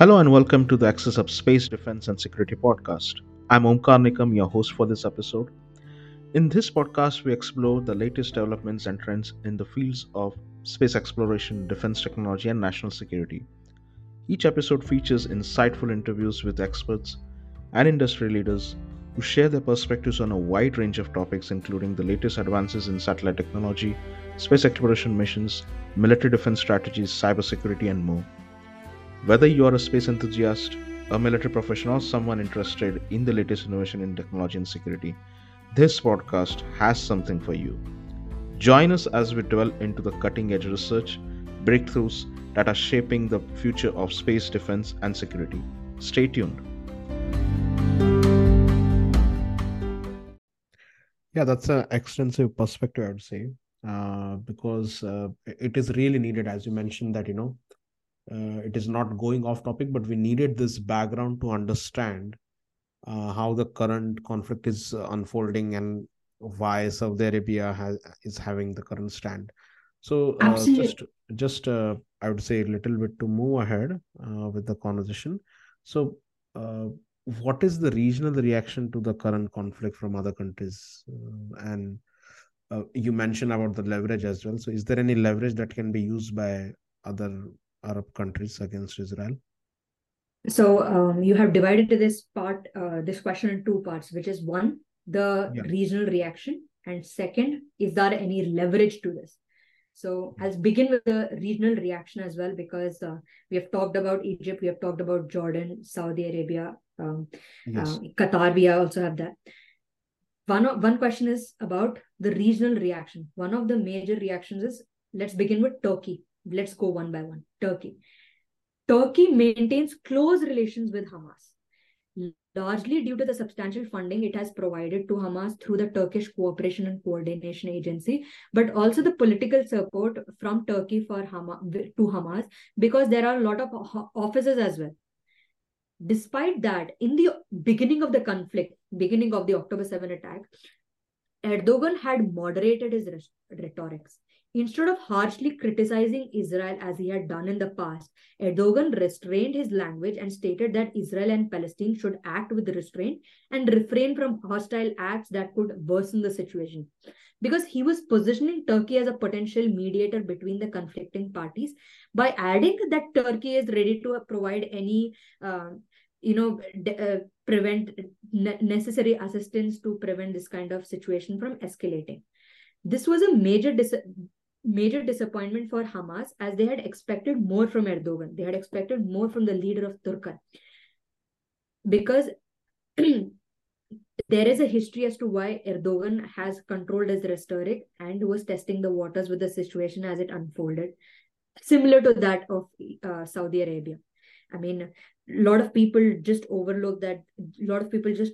Hello and welcome to the Axis of Space, Defense and Security podcast. I'm Omkar Nikam, your host for this episode. In this podcast, we explore the latest developments and trends in the fields of space exploration, defense technology and national security. Each episode features insightful interviews with experts and industry leaders who share their perspectives on a wide range of topics including the latest advances in satellite technology, space exploration missions, military defense strategies, cybersecurity and more. Whether you are a space enthusiast, a military professional, or someone interested in the latest innovation in technology and security, this podcast has something for you. Join us as we delve into the cutting-edge research breakthroughs that are shaping the future of space defense and security. Stay tuned. Yeah, that's an extensive perspective, I would say, because it is really needed, as you mentioned, that, it is not going off topic, but we needed this background to understand how the current conflict is unfolding and why Saudi Arabia is having the current stand. So just I would say a little bit to move ahead with the conversation. So what is the regional reaction to the current conflict from other countries? And you mentioned about the leverage as well. So is there any leverage that can be used by other Arab countries against Israel? So you have divided this part, this question in two parts, which is one, the regional reaction, and second, is there any leverage to this? So I'll begin with the regional reaction as well, because we have talked about Egypt, we have talked about Jordan, Saudi Arabia, Qatar, we also have that. One question is about the regional reaction. One of the major reactions is, let's begin with Turkey. Let's go one by one. Turkey maintains close relations with Hamas, largely due to the substantial funding it has provided to Hamas through the Turkish Cooperation and Coordination Agency, but also the political support from Turkey for Hamas, because there are a lot of offices as well. Despite that, in the beginning of the conflict, beginning of the October 7 attack, Erdogan had moderated his rhetorics. Instead of harshly criticizing Israel as he had done in the past, Erdogan restrained his language and stated that Israel and Palestine should act with restraint and refrain from hostile acts that could worsen the situation. Because he was positioning Turkey as a potential mediator between the conflicting parties by adding that Turkey is ready to provide any necessary assistance to prevent this kind of situation from escalating. This was a major disappointment for Hamas, as they had expected more from Erdogan. They had expected more from the leader of Turkey, because there is a history as to why Erdogan has controlled his rhetoric and was testing the waters with the situation as it unfolded, similar to that of Saudi Arabia. I mean, a lot of people just overlook that. A lot of people just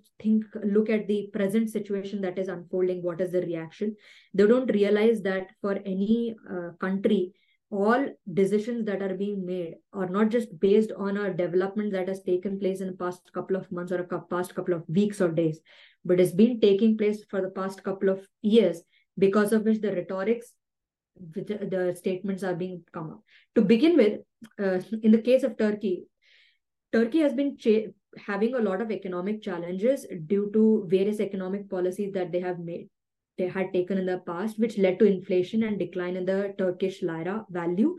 look at the present situation that is unfolding. What is the reaction? They don't realize that for any country, all decisions that are being made are not just based on a development that has taken place in the past couple of months or a past couple of weeks or days, but it's been taking place for the past couple of years, because of which the rhetorics, the statements are being come up. To begin with, in the case of Turkey has been having a lot of economic challenges due to various economic policies that they had taken in the past, which led to inflation and decline in the Turkish lira value.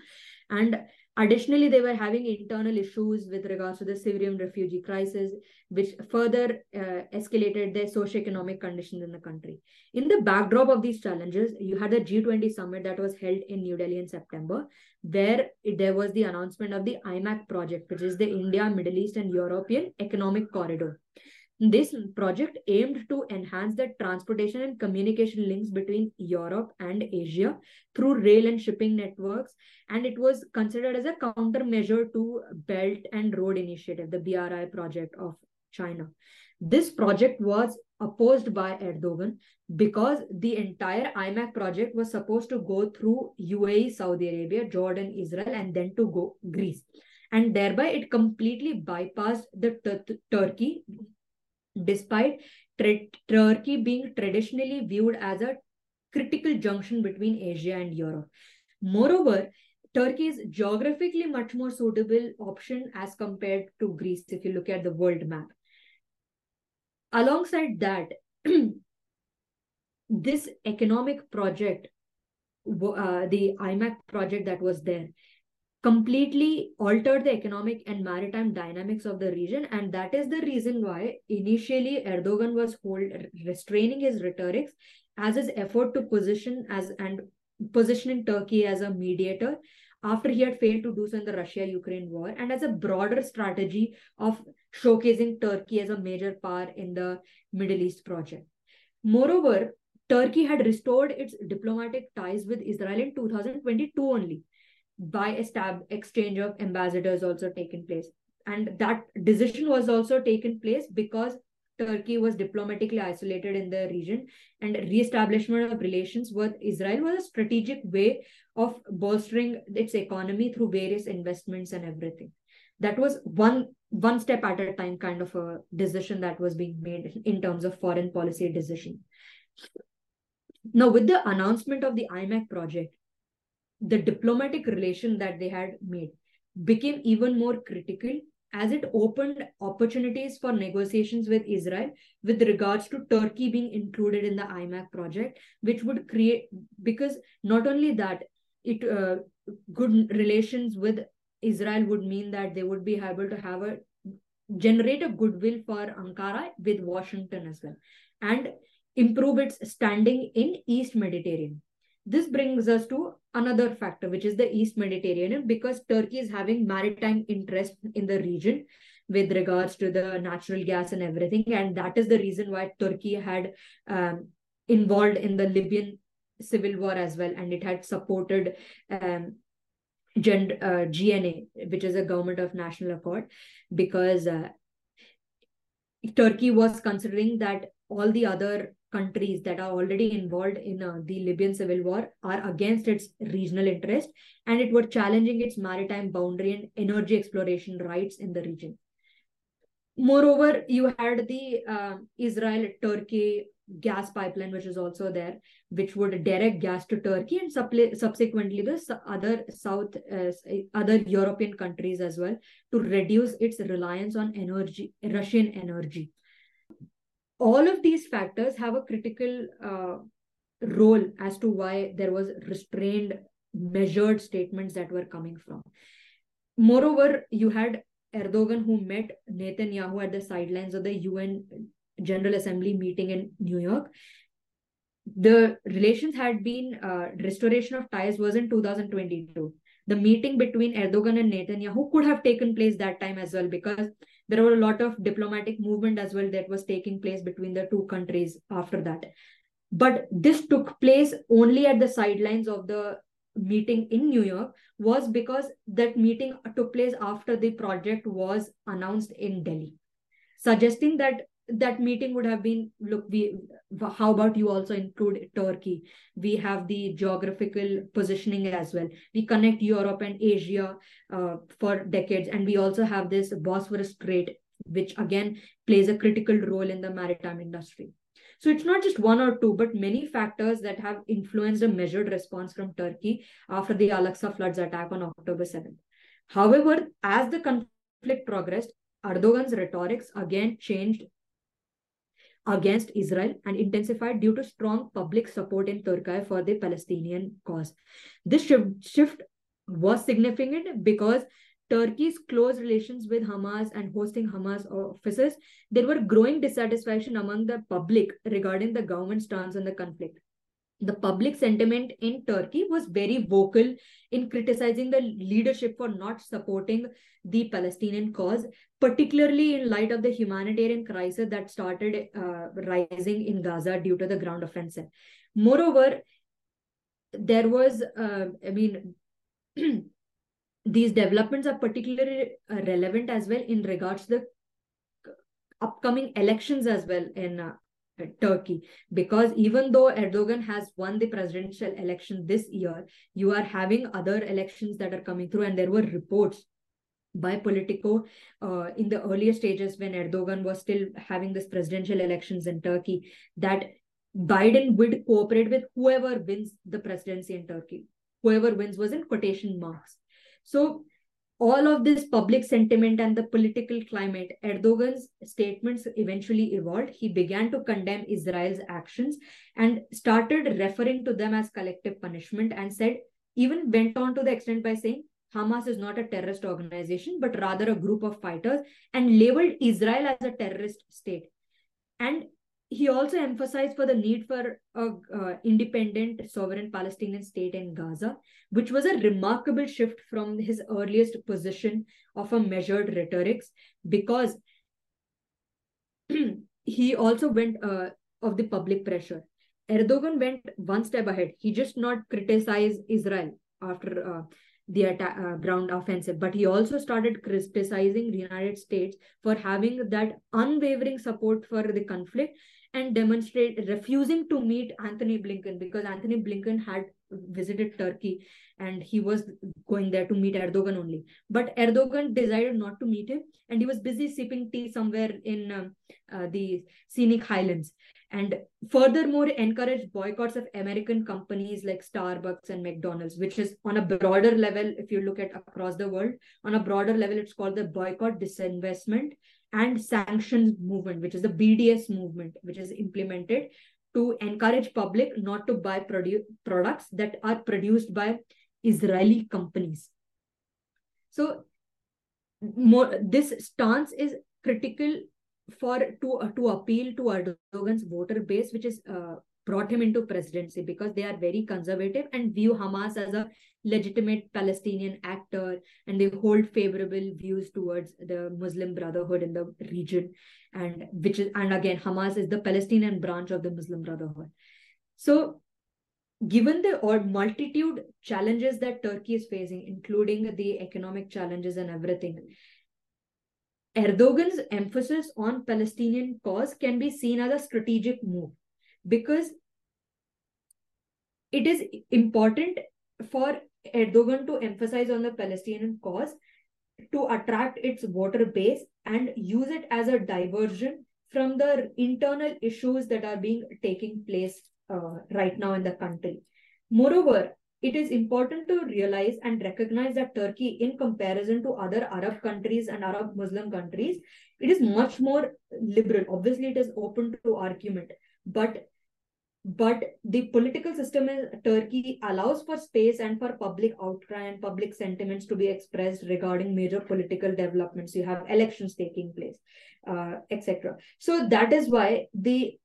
And additionally, they were having internal issues with regards to the Syrian refugee crisis, which further escalated their socioeconomic conditions in the country. In the backdrop of these challenges, you had the G20 summit that was held in New Delhi in September, where there was the announcement of the IMAC project, which is the India, Middle East, and European Economic Corridor. This project aimed to enhance the transportation and communication links between Europe and Asia through rail and shipping networks, and it was considered as a countermeasure to Belt and Road Initiative, the BRI project of China. This project was opposed by Erdogan because the entire IMAC project was supposed to go through UAE, Saudi Arabia, Jordan, Israel, and then to go Greece. And thereby it completely bypassed the Turkey. Despite Turkey being traditionally viewed as a critical junction between Asia and Europe. Moreover, Turkey is geographically much more suitable option as compared to Greece, if you look at the world map. Alongside that, this economic project, the IMAC project that was there, completely altered the economic and maritime dynamics of the region. And that is the reason why initially Erdogan was restraining his rhetorics as his effort to positioning Turkey as a mediator after he had failed to do so in the Russia-Ukraine war, and as a broader strategy of showcasing Turkey as a major power in the Middle East project. Moreover, Turkey had restored its diplomatic ties with Israel in 2022 only, by exchange of ambassadors also taken place. And that decision was also taken place because Turkey was diplomatically isolated in the region, and re-establishment of relations with Israel was a strategic way of bolstering its economy through various investments and everything. That was one step at a time kind of a decision that was being made in terms of foreign policy decision. Now, with the announcement of the IMAC project, the diplomatic relation that they had made became even more critical, as it opened opportunities for negotiations with Israel with regards to Turkey being included in the IMAC project, which would create, because not only that, good relations with Israel would mean that they would be able to generate a goodwill for Ankara with Washington as well, and improve its standing in East Mediterranean. This brings us to another factor, which is the East Mediterranean, because Turkey is having maritime interest in the region with regards to the natural gas and everything. And that is the reason why Turkey had involved in the Libyan civil war as well. And it had supported GNA, which is a government of national accord, because Turkey was considering that all the other countries that are already involved in the Libyan civil war are against its regional interest, and it were challenging its maritime boundary and energy exploration rights in the region. Moreover, you had the Israel-Turkey gas pipeline, which is also there, which would direct gas to Turkey and subsequently the other other European countries as well, to reduce its reliance on energy, Russian energy. All of these factors have a critical role as to why there was restrained, measured statements that were coming from. Moreover, you had Erdogan, who met Netanyahu at the sidelines of the UN General Assembly meeting in New York. The relations had been, restoration of ties was in 2022. The meeting between Erdogan and Netanyahu could have taken place that time as well, because there were a lot of diplomatic movement as well that was taking place between the two countries after that. But this took place only at the sidelines of the meeting in New York, was because that meeting took place after the project was announced in Delhi, suggesting that that meeting would have been, look, how about you also include Turkey? We have the geographical positioning as well. We connect Europe and Asia for decades. And we also have this Bosphorus Strait, which again plays a critical role in the maritime industry. So it's not just one or two, but many factors that have influenced a measured response from Turkey after the Al-Aqsa floods attack on October 7th. However, as the conflict progressed, Erdogan's rhetorics again changed against Israel and intensified due to strong public support in Turkey for the Palestinian cause. This shift was significant because Turkey's close relations with Hamas and hosting Hamas officers, there were growing dissatisfaction among the public regarding the government's stance on the conflict. The public sentiment in Turkey was very vocal in criticizing the leadership for not supporting the Palestinian cause, particularly in light of the humanitarian crisis that started rising in Gaza due to the ground offensive. Moreover, there was, these developments are particularly relevant as well in regards to the upcoming elections as well in Turkey, because even though Erdogan has won the presidential election this year, you are having other elections that are coming through, and there were reports by Politico in the earlier stages when Erdogan was still having this presidential elections in Turkey, that Biden would cooperate with whoever wins the presidency in Turkey. whoever wins was in quotation marks. So all of this public sentiment and the political climate, Erdogan's statements eventually evolved. He began to condemn Israel's actions and started referring to them as collective punishment, and said, even went on to the extent by saying, Hamas is not a terrorist organization, but rather a group of fighters, and labeled Israel as a terrorist state. And he also emphasized for the need for an independent, sovereign Palestinian state in Gaza, which was a remarkable shift from his earliest position of a measured rhetoric, because he also went of the public pressure. Erdogan went one step ahead. He just not criticized Israel after the ground offensive, but he also started criticizing the United States for having that unwavering support for the conflict and refusing to meet Anthony Blinken, because Anthony Blinken had visited Turkey and he was going there to meet Erdogan only. But Erdogan decided not to meet him, and he was busy sipping tea somewhere in the scenic highlands. And furthermore, encouraged boycotts of American companies like Starbucks and McDonald's, which is on a broader level, if you look at across the world, on a broader level, it's called the boycott, disinvestment, and sanctions movement, which is the BDS movement, which is implemented to encourage public not to buy products that are produced by Israeli companies. So this stance is critical to appeal to Erdogan's voter base, which is brought him into presidency, because they are very conservative and view Hamas as a legitimate Palestinian actor, and they hold favorable views towards the Muslim Brotherhood in the region, and again, Hamas is the Palestinian branch of the Muslim Brotherhood. So given the multitude challenges that Turkey is facing, including the economic challenges and everything, Erdogan's emphasis on Palestinian cause can be seen as a strategic move, because it is important for Erdogan to emphasize on the Palestinian cause to attract its voter base and use it as a diversion from the internal issues that are taking place right now in the country. Moreover, it is important to realize and recognize that Turkey, in comparison to other Arab countries and Arab Muslim countries, it is much more liberal. Obviously, it is open to argument, but the political system in Turkey allows for space and for public outcry and public sentiments to be expressed regarding major political developments. You have elections taking place, etc. So that is why the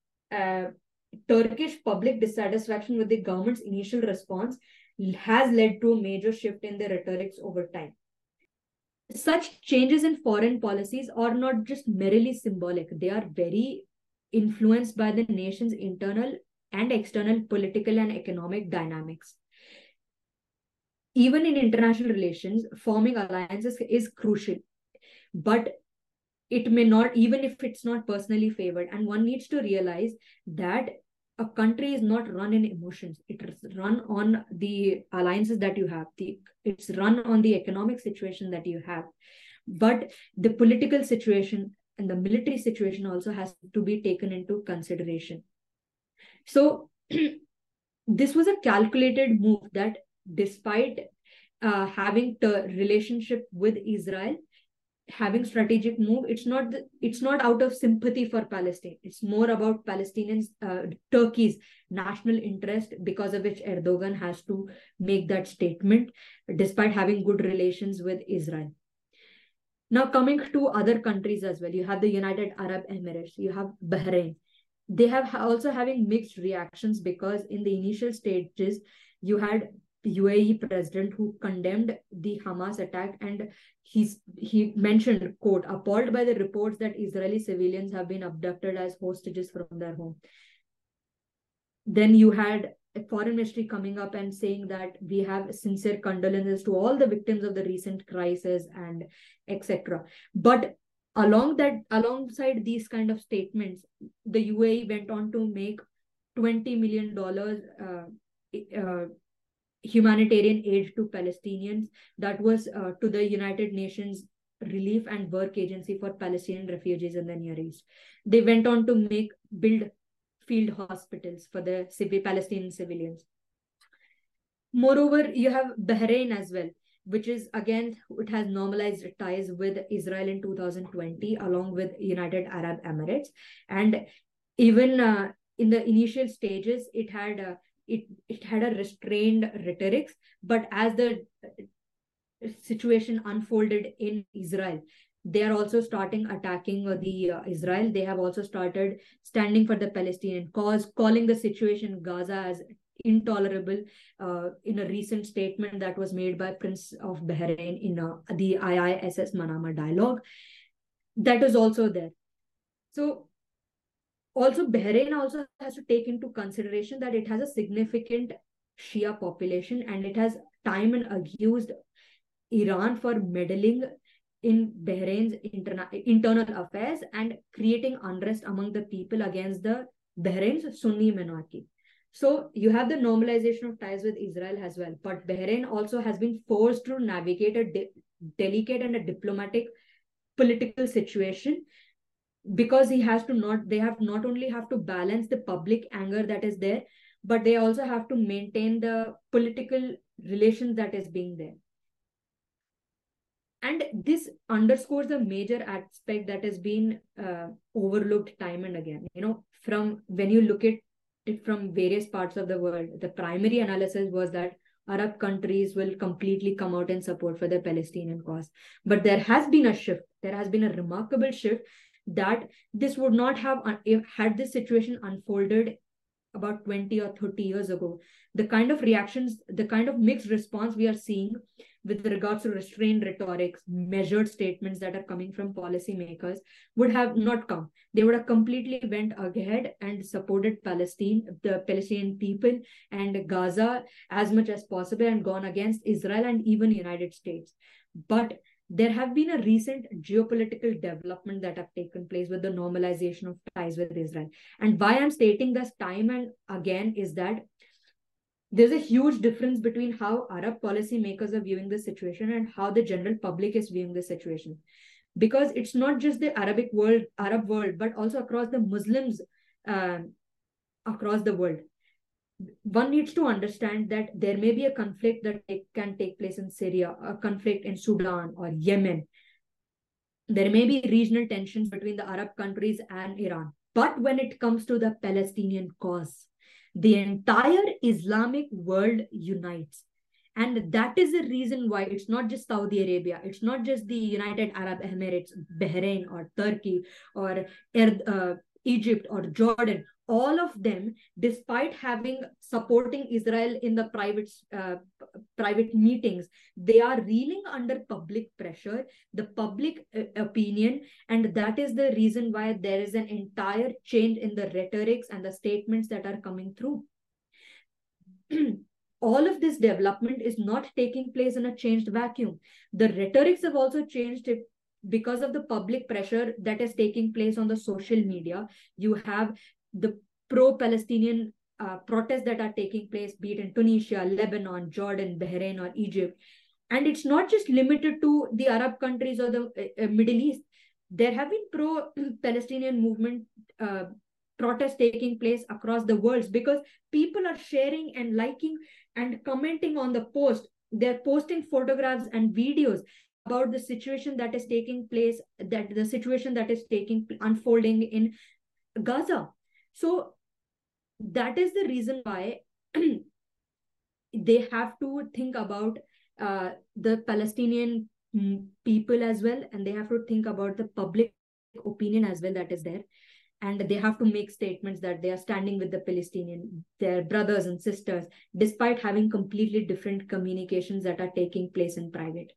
Turkish public dissatisfaction with the government's initial response has led to a major shift in the rhetorics over time. Such changes in foreign policies are not just merely symbolic. They are very influenced by the nation's internal and external political and economic dynamics. Even in international relations, forming alliances is crucial, but it may not, even if it's not personally favored. And one needs to realize that a country is not run in emotions. It's run on the alliances that you have. It's run on the economic situation that you have. But the political situation and the military situation also has to be taken into consideration. So this was a calculated move that, despite having the relationship with Israel, having strategic move, it's not out of sympathy for Palestine. It's more about Palestinians, Turkey's national interest, because of which Erdogan has to make that statement, despite having good relations with Israel. Now, coming to other countries as well, you have the United Arab Emirates, you have Bahrain. They have also having mixed reactions, because in the initial stages, you had UAE president who condemned the Hamas attack, and he mentioned, quote, appalled by the reports that Israeli civilians have been abducted as hostages from their home. Then you had a foreign ministry coming up and saying that we have sincere condolences to all the victims of the recent crisis, and etc. But alongside these kind of statements, the UAE went on to make $20 million humanitarian aid to Palestinians that was to the United Nations Relief and Work Agency for Palestinian refugees in the Near East. They went on to build field hospitals for the Palestinian civilians. Moreover, you have Bahrain as well, which is, again, it has normalized ties with Israel in 2020, along with United Arab Emirates. And even in the initial stages, it had a restrained rhetoric, but as the situation unfolded in Israel, they are also starting attacking the Israel. They have also started standing for the Palestinian cause, calling the situation in Gaza as intolerable in a recent statement that was made by Prince of Bahrain in the IISS Manama dialogue. That is also there. So also Bahrain also has to take into consideration that it has a significant Shia population, and it has time and accused Iran for meddling in Bahrain's internal affairs and creating unrest among the people against the Bahrain's Sunni minority. So you have the normalization of ties with Israel as well, but Bahrain also has been forced to navigate a delicate and a diplomatic political situation, because he has to not only have to balance the public anger that is there, but they also have to maintain the political relations that is being there. And this underscores the major aspect that has been overlooked time and again. You know, from when you look at it from various parts of the world, the primary analysis was that Arab countries will completely come out in support for the Palestinian cause. But there has been a shift. There has been a remarkable shift that this would not have, if had this situation unfolded about 20 or 30 years ago, the kind of reactions, the kind of mixed response we are seeing with regards to restrained rhetorics, measured statements that are coming from policymakers would have not come. They would have completely went ahead and supported Palestine, the Palestinian people and Gaza as much as possible, and gone against Israel and even United States. But there have been a recent geopolitical development that have taken place with the normalization of ties with Israel. And why I'm stating this time and again is that there's a huge difference between how Arab policymakers are viewing the situation and how the general public is viewing the situation. Because it's not just the Arab world, but also across the Muslims across the world. One needs to understand that there may be a conflict that can take place in Syria, a conflict in Sudan or Yemen. There may be regional tensions between the Arab countries and Iran. But when it comes to the Palestinian cause, the entire Islamic world unites. And that is the reason why it's not just Saudi Arabia, it's not just the United Arab Emirates, Bahrain or Turkey or Egypt or Jordan. All of them, despite supporting Israel in the private meetings, they are reeling under public pressure, the public opinion, and that is the reason why there is an entire change in the rhetorics and the statements that are coming through. All of this development is not taking place in a changed vacuum. The rhetorics have also changed because of the public pressure that is taking place on the social media. You have the pro-Palestinian protests that are taking place, be it in Tunisia, Lebanon, Jordan, Bahrain, or Egypt. And it's not just limited to the Arab countries or the Middle East. There have been pro-Palestinian movement protests taking place across the world because people are sharing and liking and commenting on the post. They're posting photographs and videos about the situation that is taking place, that the situation that is unfolding in Gaza. So that is the reason why they have to think about the Palestinian people as well, and they have to think about the public opinion as well that is there. And they have to make statements that they are standing with the Palestinian, their brothers and sisters, despite having completely different communications that are taking place in private.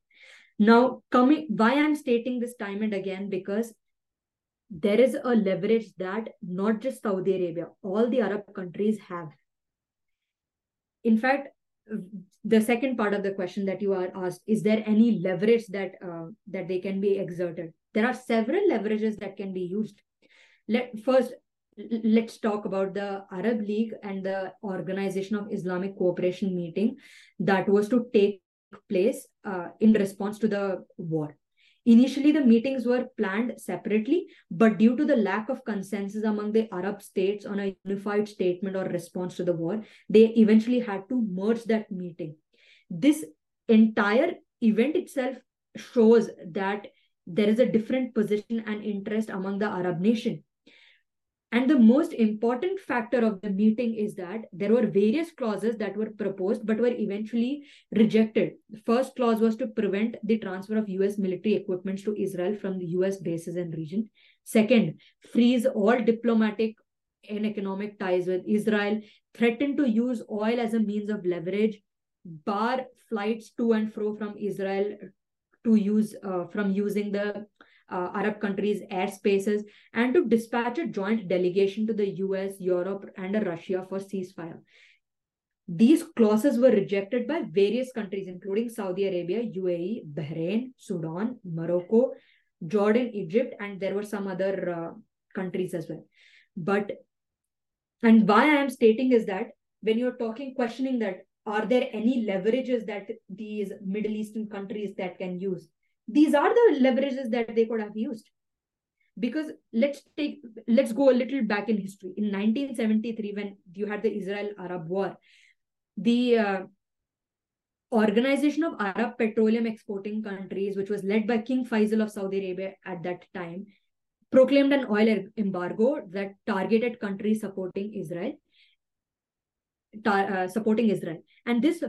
Now, why I'm stating this time and again, because there is a leverage that not just Saudi Arabia, all the Arab countries have. In fact, the second part of the question that you are asked, is there any leverage that they can be exerted? There are several leverages that can be used. Let's talk about the Arab League and the Organization of Islamic Cooperation meeting that was to take place in response to the war. Initially, the meetings were planned separately, but due to the lack of consensus among the Arab states on a unified statement or response to the war, they eventually had to merge that meeting. This entire event itself shows that there is a different position and interest among the Arab nation. And the most important factor of the meeting is that there were various clauses that were proposed but were eventually rejected. The first clause was to prevent the transfer of US military equipment to Israel from the US bases and region. Second, freeze all diplomatic and economic ties with Israel, threaten to use oil as a means of leverage, bar flights to and fro from Israel to use from using the Arab countries' airspaces, and to dispatch a joint delegation to the US, Europe, and Russia for ceasefire. These clauses were rejected by various countries, including Saudi Arabia, UAE, Bahrain, Sudan, Morocco, Jordan, Egypt, and there were some other countries as well. And why I am stating is that when you're questioning that, are there any leverages that these Middle Eastern countries that can use? These are the leverages that they could have used. Because let's go a little back in history. In 1973, when you had the Israel-Arab War, the Organization of Arab Petroleum Exporting Countries, which was led by King Faisal of Saudi Arabia at that time, proclaimed an oil embargo that targeted countries supporting Israel. And this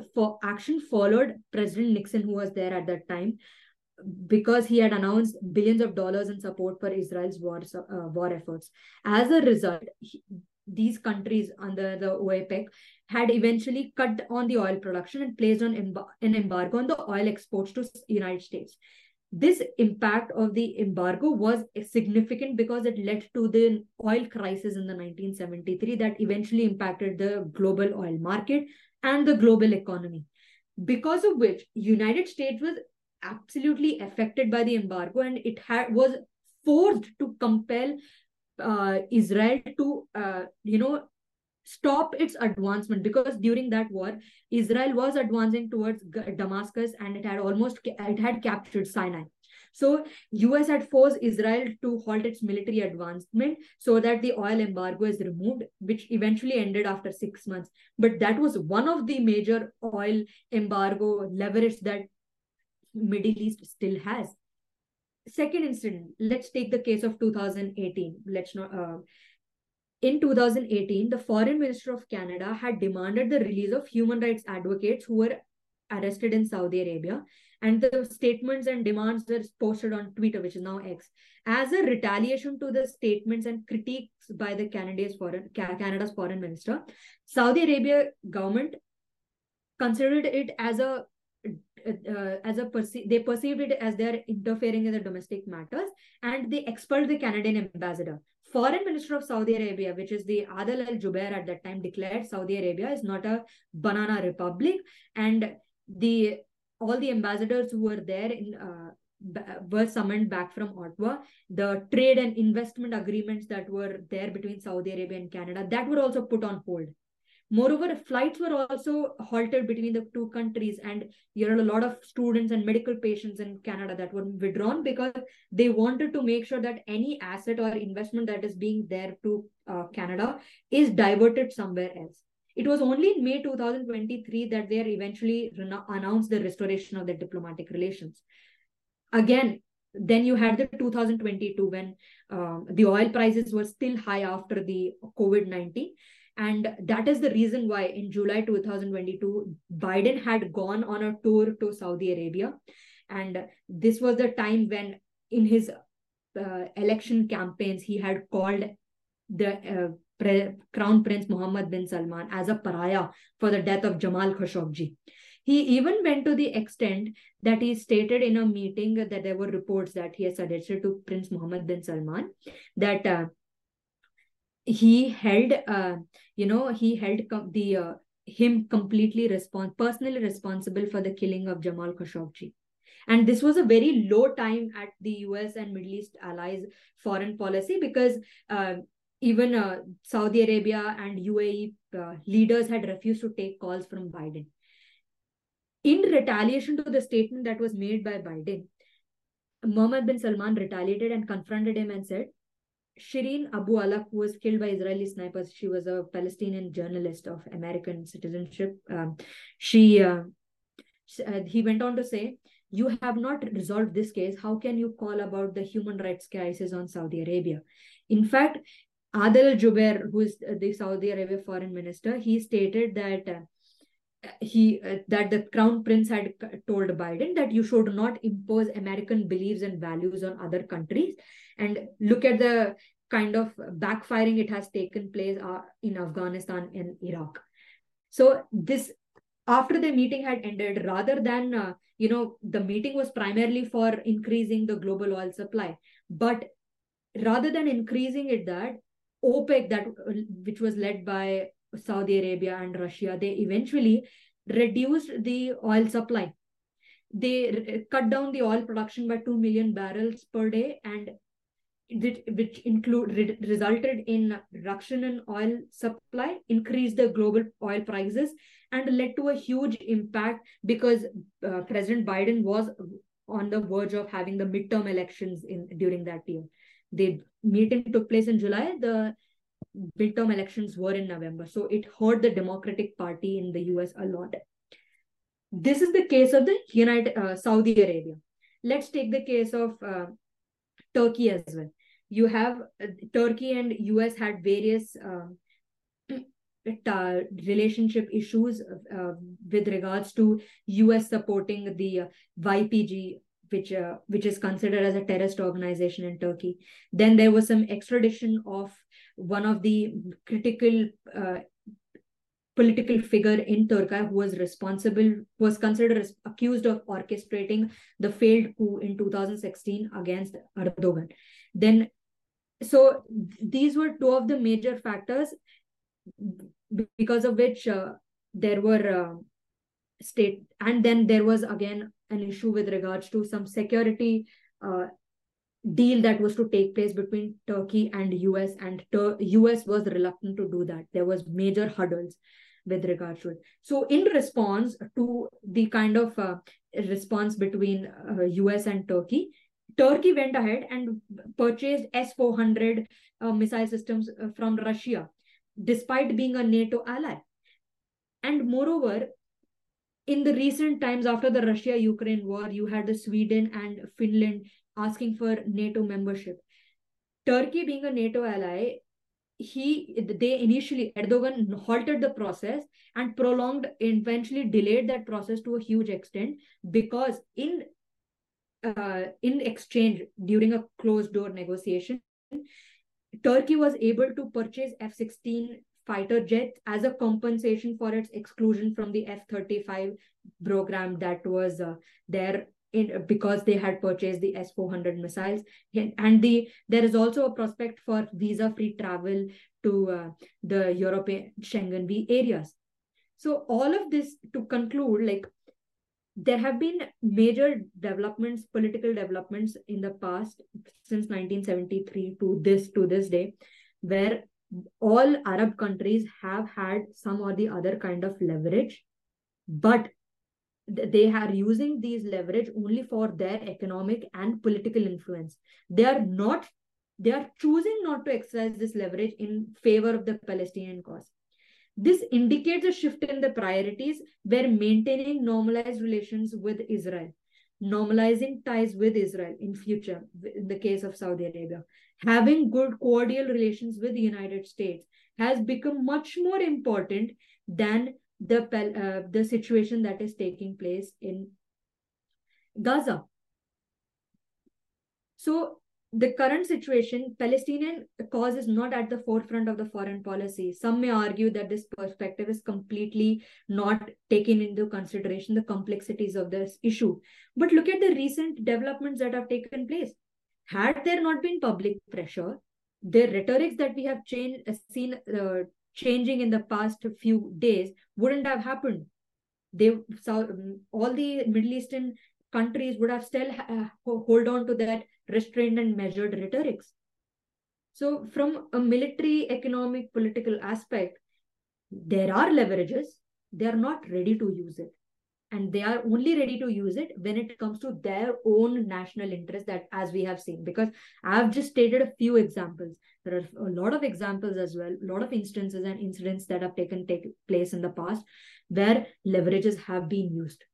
action followed President Nixon, who was there at that time, because he had announced billions of dollars in support for Israel's war efforts. As a result, these countries under the OPEC had eventually cut on the oil production and placed on an embargo on the oil exports to the United States. This impact of the embargo was significant because it led to the oil crisis in the 1973 that eventually impacted the global oil market and the global economy, because of which United States was absolutely affected by the embargo, and it was forced to compel Israel to, stop its advancement, because during that war, Israel was advancing towards Damascus and it had almost captured Sinai. So US had forced Israel to halt its military advancement so that the oil embargo is removed, which eventually ended after 6 months. But that was one of the major oil embargo leverage that Middle East still has. Second incident, let's take the case of 2018. In 2018, the Foreign Minister of Canada had demanded the release of human rights advocates who were arrested in Saudi Arabia, and the statements and demands were posted on Twitter, which is now X, as a retaliation to the statements and critiques by the Canada's Foreign Minister. Saudi Arabia government considered it as they perceived it as they are interfering in the domestic matters, and they expelled the Canadian ambassador. Foreign Minister of Saudi Arabia, which is the Adel Al-Jubeir at that time, declared Saudi Arabia is not a banana republic, and all the ambassadors who were there were summoned back from Ottawa. The trade and investment agreements that were there between Saudi Arabia and Canada, that were also put on hold. Moreover, flights were also halted between the two countries, and there are a lot of students and medical patients in Canada that were withdrawn because they wanted to make sure that any asset or investment that is being there to Canada is diverted somewhere else. It was only in May 2023 that they eventually announced the restoration of the diplomatic relations. Again, then you had the 2022 when the oil prices were still high after the COVID-19. And that is the reason why in July 2022, Biden had gone on a tour to Saudi Arabia. And this was the time when in his election campaigns, he had called the Crown Prince Mohammed bin Salman as a pariah for the death of Jamal Khashoggi. He even went to the extent that he stated in a meeting that there were reports that he had suggested to Prince Mohammed bin Salman that he held him completely personally responsible for the killing of Jamal Khashoggi. And this was a very low time at the US and Middle East allies' foreign policy, because even Saudi Arabia and UAE leaders had refused to take calls from Biden. In retaliation to the statement that was made by Biden, Mohammed bin Salman retaliated and confronted him and said, Shireen Abu Alaq, who was killed by Israeli snipers, she was a Palestinian journalist of American citizenship. He went on to say, you have not resolved this case. How can you call about the human rights crisis on Saudi Arabia? In fact, Adel Al-Jubeir, who is the Saudi Arabia foreign minister, he stated that the crown prince had told Biden that you should not impose American beliefs and values on other countries. And look at the kind of backfiring it has taken place in Afghanistan and Iraq. So this, after the meeting had ended, rather than, the meeting was primarily for increasing the global oil supply. But rather than increasing it, that OPEC, which was led by Saudi Arabia and Russia, they eventually reduced the oil supply. They cut down the oil production by 2 million barrels per day, and which resulted in reduction in oil supply, increased the global oil prices, and led to a huge impact because President Biden was on the verge of having the midterm elections during that year. The meeting took place in July. The midterm elections were in November. So it hurt the Democratic Party in the US a lot. This is the case of the Saudi Arabia. Let's take the case of Turkey as well. You have Turkey and US had various relationship issues with regards to US supporting the YPG, which is considered as a terrorist organization in Turkey. Then there was some extradition of one of the critical political figure in Turkey who was accused of orchestrating the failed coup in 2016 against Erdogan. Then, so these were two of the major factors because of which there were state, and then there was again an issue with regards to some security deal that was to take place between Turkey and US, and US was reluctant to do that. There was major hurdles with regards to it. So in response to the kind of response between US and Turkey, Turkey went ahead and purchased S-400 missile systems from Russia, despite being a NATO ally. And moreover, in the recent times after the Russia-Ukraine war, you had the Sweden and Finland asking for NATO membership. Turkey being a NATO ally, Erdogan halted the process and eventually delayed that process to a huge extent, because in exchange, during a closed-door negotiation, Turkey was able to purchase F-16 fighter jets as a compensation for its exclusion from the F-35 program that was there because they had purchased the S-400 missiles. And there is also a prospect for visa-free travel to the European Schengen areas. So all of this to conclude, there have been major developments, political developments in the past, since 1973 to this day, where all Arab countries have had some or the other kind of leverage, but they are using these leverage only for their economic and political influence. They are choosing not to exercise this leverage in favor of the Palestinian cause. This indicates a shift in the priorities, where maintaining normalized relations with Israel, normalizing ties with Israel in future, in the case of Saudi Arabia, having good cordial relations with the United States has become much more important than the situation that is taking place in Gaza. So the current situation, Palestinian cause is not at the forefront of the foreign policy. Some may argue that this perspective is completely not taken into consideration the complexities of this issue. But look at the recent developments that have taken place. Had there not been public pressure, the rhetorics that we have seen changing in the past few days wouldn't have happened. All the Middle Eastern countries would have still hold on to that restrained and measured rhetorics. So from a military, economic, political aspect, there are leverages. They are not ready to use it. And they are only ready to use it when it comes to their own national interest, that as we have seen, because I've just stated a few examples. There are a lot of examples as well, a lot of instances and incidents that have taken place in the past where leverages have been used.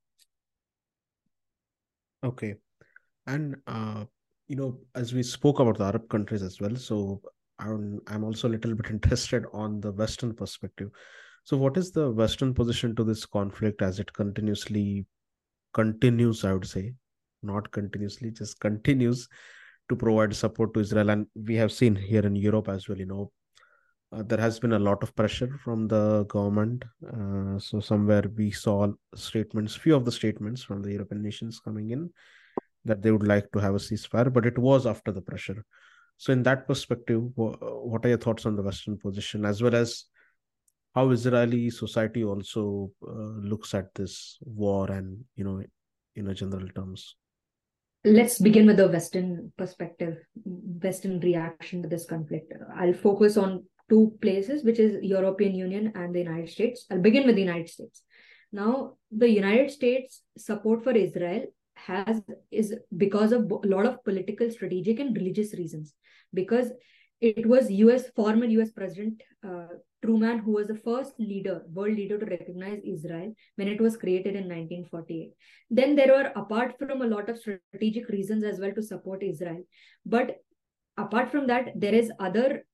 Okay. And, you know, as we spoke about the Arab countries as well, so I'm also a little bit interested on the Western perspective. So what is the Western position to this conflict as it continues, I would say, not continuously, just continues to provide support to Israel? And we have seen here in Europe as well, you know, there has been a lot of pressure from the government. So somewhere we saw statements, few of the statements from the European nations coming in that they would like to have a ceasefire, but it was after the pressure. So in that perspective, what are your thoughts on the Western position, as well as how Israeli society also looks at this war and, you know, in a general terms? Let's begin with the Western perspective, Western reaction to this conflict. I'll focus on two places, which is European Union and the United States. I'll begin with the United States. Now, the United States support for Israel is because of a lot of political, strategic and religious reasons, because it was former US President Truman who was the first world leader to recognize Israel when it was created in 1948. Then there were, apart from a lot of strategic reasons as well to support Israel, but apart from that, there is other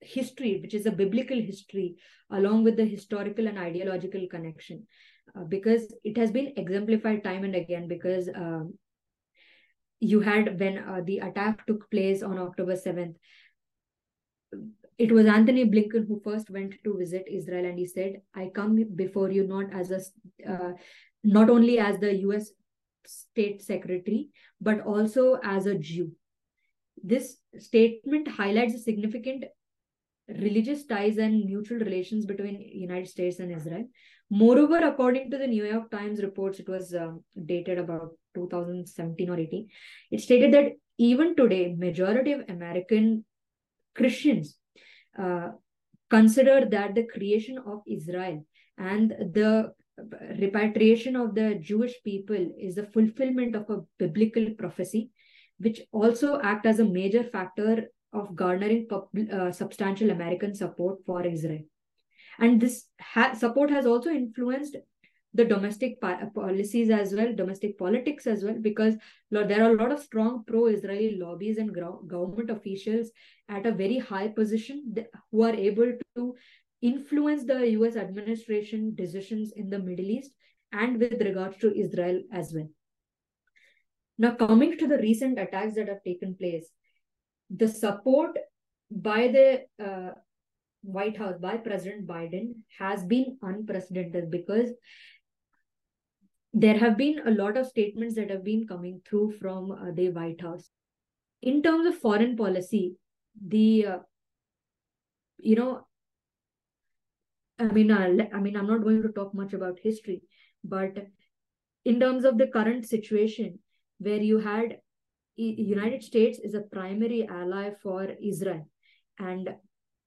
history, which is a biblical history, along with the historical and ideological connection, because it has been exemplified time and again, because you had, when the attack took place on October 7th, it was Anthony Blinken who first went to visit Israel, and he said, I come before you not as not only as the US State Secretary, but also as a Jew. This statement highlights the significant religious ties and mutual relations between United States and Israel. Moreover, according to the New York Times reports, it was dated about 2017 or 18. It stated that even today, majority of American Christians consider that the creation of Israel and the repatriation of the Jewish people is the fulfillment of a biblical prophecy, which also act as a major factor of garnering substantial American support for Israel. And this support has also influenced the domestic policies as well, domestic politics as well, because there are a lot of strong pro-Israeli lobbies and government officials at a very high position who are able to influence the US administration decisions in the Middle East and with regards to Israel as well. Now, coming to the recent attacks that have taken place, the support by the White House, by President Biden, has been unprecedented, because there have been a lot of statements that have been coming through from the White House. In terms of foreign policy, I'm not going to talk much about history, but in terms of the current situation, where you had United States is a primary ally for Israel, and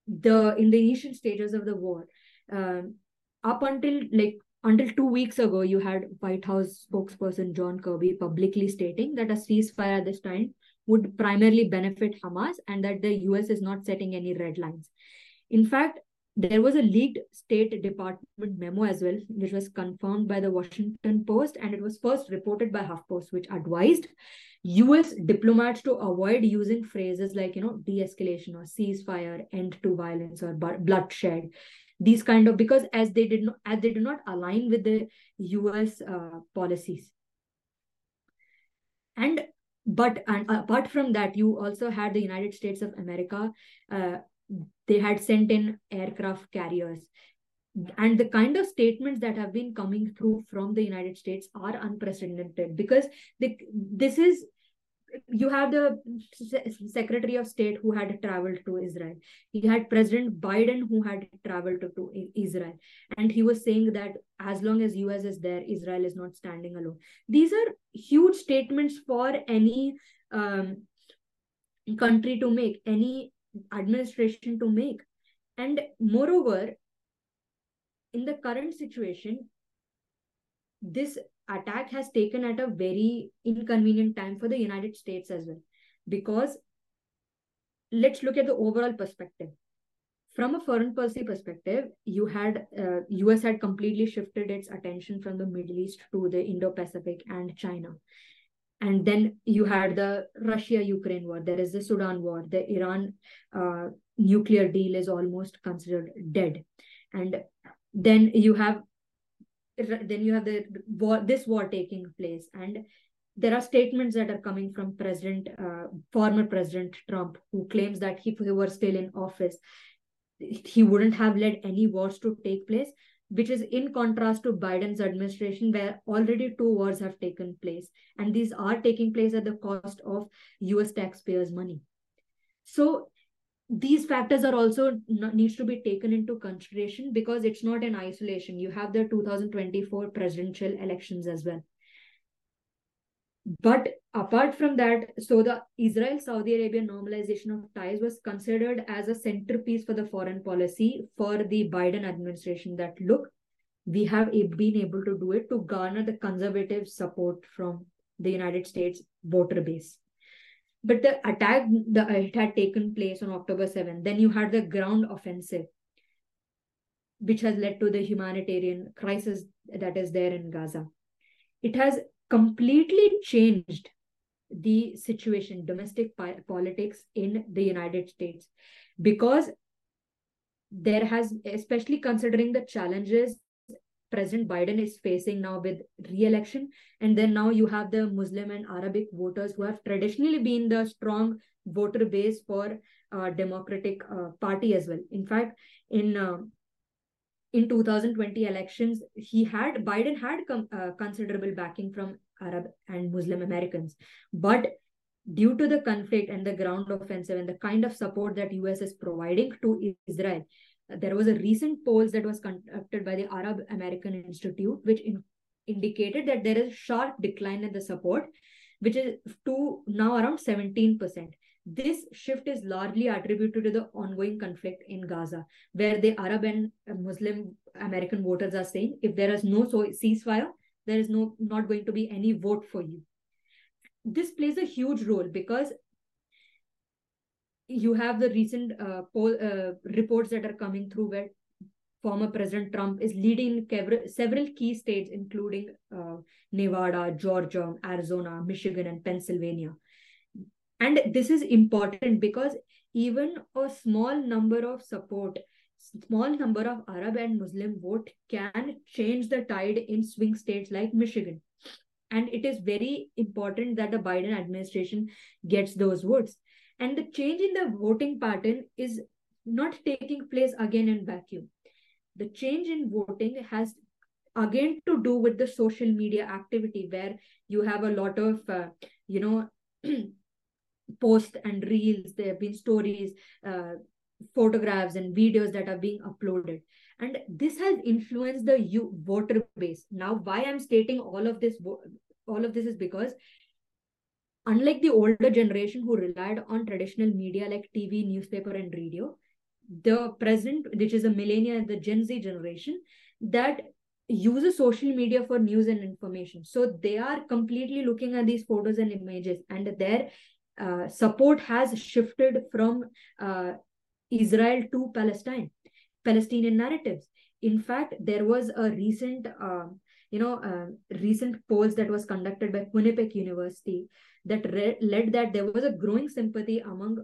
in the initial stages of the war, up until 2 weeks ago, you had White House spokesperson John Kirby publicly stating that a ceasefire at this time would primarily benefit Hamas and that the US is not setting any red lines. In fact, there was a leaked State Department memo as well, which was confirmed by the Washington Post, and it was first reported by HuffPost, which advised US diplomats to avoid using phrases like, de-escalation or ceasefire, end to violence or bloodshed. These kind of, because as they do not align with the US policies. But apart from that, you also had the United States of America. They had sent in aircraft carriers. And the kind of statements that have been coming through from the United States are unprecedented, because you have the Secretary of State who had traveled to Israel. You had President Biden who had traveled to Israel. And he was saying that as long as US is there, Israel is not standing alone. These are huge statements for any country to make, any administration to make. And moreover, in the current situation, this attack has taken at a very inconvenient time for the United States as well. Because let's look at the overall perspective. From a foreign policy perspective, you had US had completely shifted its attention from the Middle East to the Indo-Pacific and China. And then you had the Russia-Ukraine war. There is the Sudan war. The Iran nuclear deal is almost considered dead. And then you have the war, this war taking place. And there are statements that are coming from President, former President Trump, who claims that if he were still in office, he wouldn't have let any wars to take place, which is in contrast to Biden's administration, where already 2 wars have taken place. And these are taking place at the cost of US taxpayers' money. So these factors are also needs to be taken into consideration, because it's not in isolation. You have the 2024 presidential elections as well. But apart from that, so the Israel-Saudi Arabia normalization of ties was considered as a centerpiece for the foreign policy for the Biden administration, that look, we have been able to do it to garner the conservative support from the United States voter base. But the attack, it had taken place on October 7th. Then you had the ground offensive, which has led to the humanitarian crisis that is there in Gaza. It has completely changed the situation, domestic politics in the United States, because there has, especially considering the challenges President Biden is facing now with re-election, and then now you have the Muslim and Arabic voters who have traditionally been the strong voter base for Democratic Party as well. In fact, in 2020 elections, Biden had considerable backing from Arab and Muslim Americans. But due to the conflict and the ground offensive and the kind of support that US is providing to Israel, there was a recent poll that was conducted by the Arab American Institute, which indicated that there is a sharp decline in the support, which is to now around 17%. This shift is largely attributed to the ongoing conflict in Gaza, where the Arab and Muslim American voters are saying, if there is no ceasefire, there is not going to be any vote for you. This plays a huge role, because you have the recent reports that are coming through where former President Trump is leading in several key states, including Nevada, Georgia, Arizona, Michigan, and Pennsylvania. And this is important because even a small number of Arab and Muslim vote can change the tide in swing states like Michigan. And it is very important that the Biden administration gets those votes. And the change in the voting pattern is not taking place again in vacuum. The change in voting has again to do with the social media activity, where you have a lot of, posts and reels, there have been stories, photographs and videos that are being uploaded. And this has influenced the voter base. Now, why I'm stating all of this is because, unlike the older generation who relied on traditional media like TV, newspaper and radio, the present, which is a millennial and the Gen Z generation, that uses social media for news and information. So they are completely looking at these photos and images, and their support has shifted from Israel to Palestinian narratives. In fact, there was a recent polls that was conducted by Winnipeg University that led that there was a growing sympathy among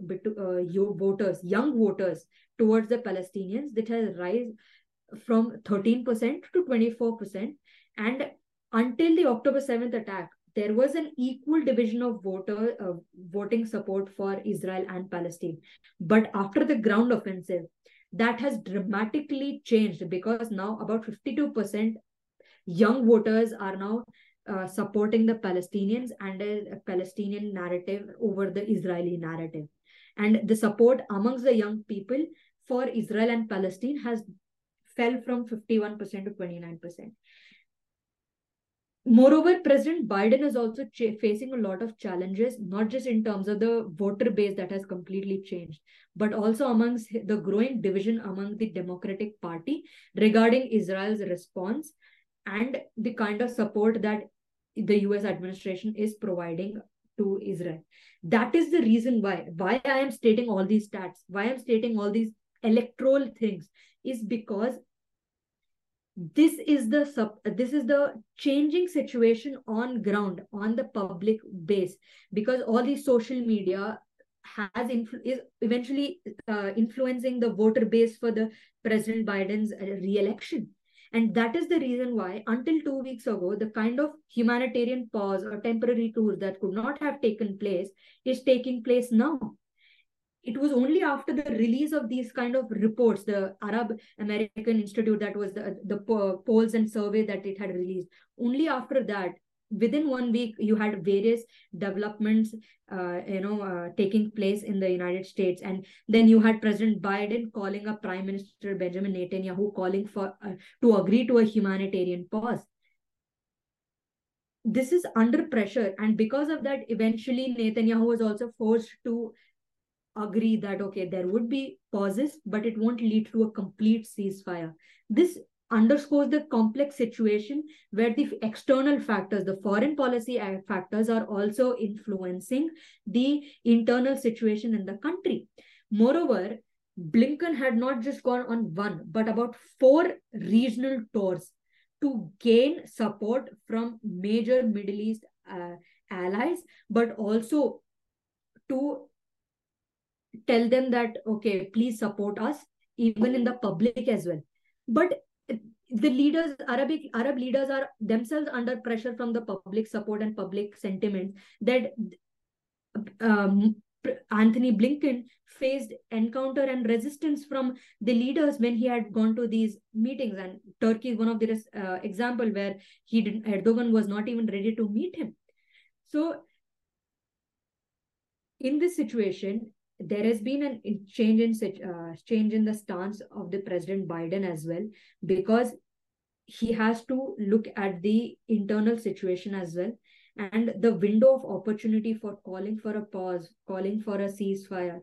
young voters towards the Palestinians, that has rise from 13% to 24%. And until the October 7th attack, there was an equal division of voting support for Israel and Palestine. But after the ground offensive, that has dramatically changed, because now about 52% young voters are now supporting the Palestinians and the Palestinian narrative over the Israeli narrative. And the support amongst the young people for Israel and Palestine has fell from 51% to 29%. Moreover, President Biden is also facing a lot of challenges, not just in terms of the voter base that has completely changed, but also amongst the growing division among the Democratic Party regarding Israel's response and the kind of support that the US administration is providing to Israel. That is the reason why I am stating all these stats, why I'm stating all these electoral things, is because this is the changing situation on ground, on the public base, because all the social media is eventually influencing the voter base for the President Biden's re-election. And that is the reason why, until 2 weeks ago, the kind of humanitarian pause or temporary tours that could not have taken place is taking place now. It was only after the release of these kind of reports, the Arab American Institute, that was the polls and survey that it had released. Only after that, within 1 week, you had various developments, taking place in the United States. And then you had President Biden calling up Prime Minister Benjamin Netanyahu, calling for to agree to a humanitarian pause. This is under pressure. And because of that, eventually Netanyahu was also forced to agree that, okay, there would be pauses, but it won't lead to a complete ceasefire. This underscores the complex situation where the external factors, the foreign policy factors, are also influencing the internal situation in the country. Moreover, Blinken had not just gone on one, but about 4 regional tours to gain support from major Middle East allies, but also to tell them that, okay, please support us, even in the public as well. But the leaders, Arab leaders, are themselves under pressure from the public support and public sentiment that Anthony Blinken faced encounter and resistance from the leaders when he had gone to these meetings. And Turkey is one of the example where Erdogan was not even ready to meet him. So in this situation, there has been a change in the stance of the President Biden as well, because he has to look at the internal situation as well. And the window of opportunity for calling for a pause, calling for a ceasefire,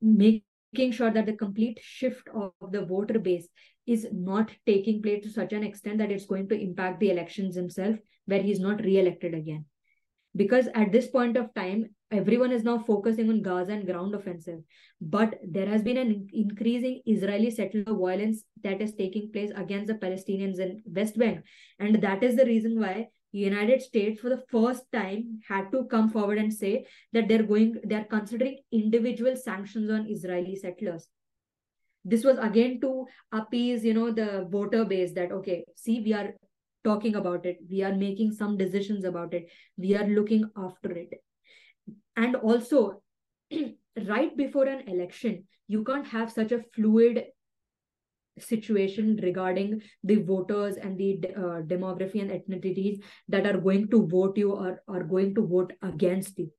making sure that the complete shift of the voter base is not taking place to such an extent that it's going to impact the elections himself, where he's not re-elected again. Because at this point of time, everyone is now focusing on Gaza and ground offensive. But there has been an increasing Israeli settler violence that is taking place against the Palestinians in West Bank. And that is the reason why the United States, for the first time, had to come forward and say that they're considering individual sanctions on Israeli settlers. This was again to appease, the voter base that, okay, see, we are talking about it. We are making some decisions about it. We are looking after it. And also, right before an election, you can't have such a fluid situation regarding the voters and the demography and ethnicities that are going to vote you or are going to vote against you.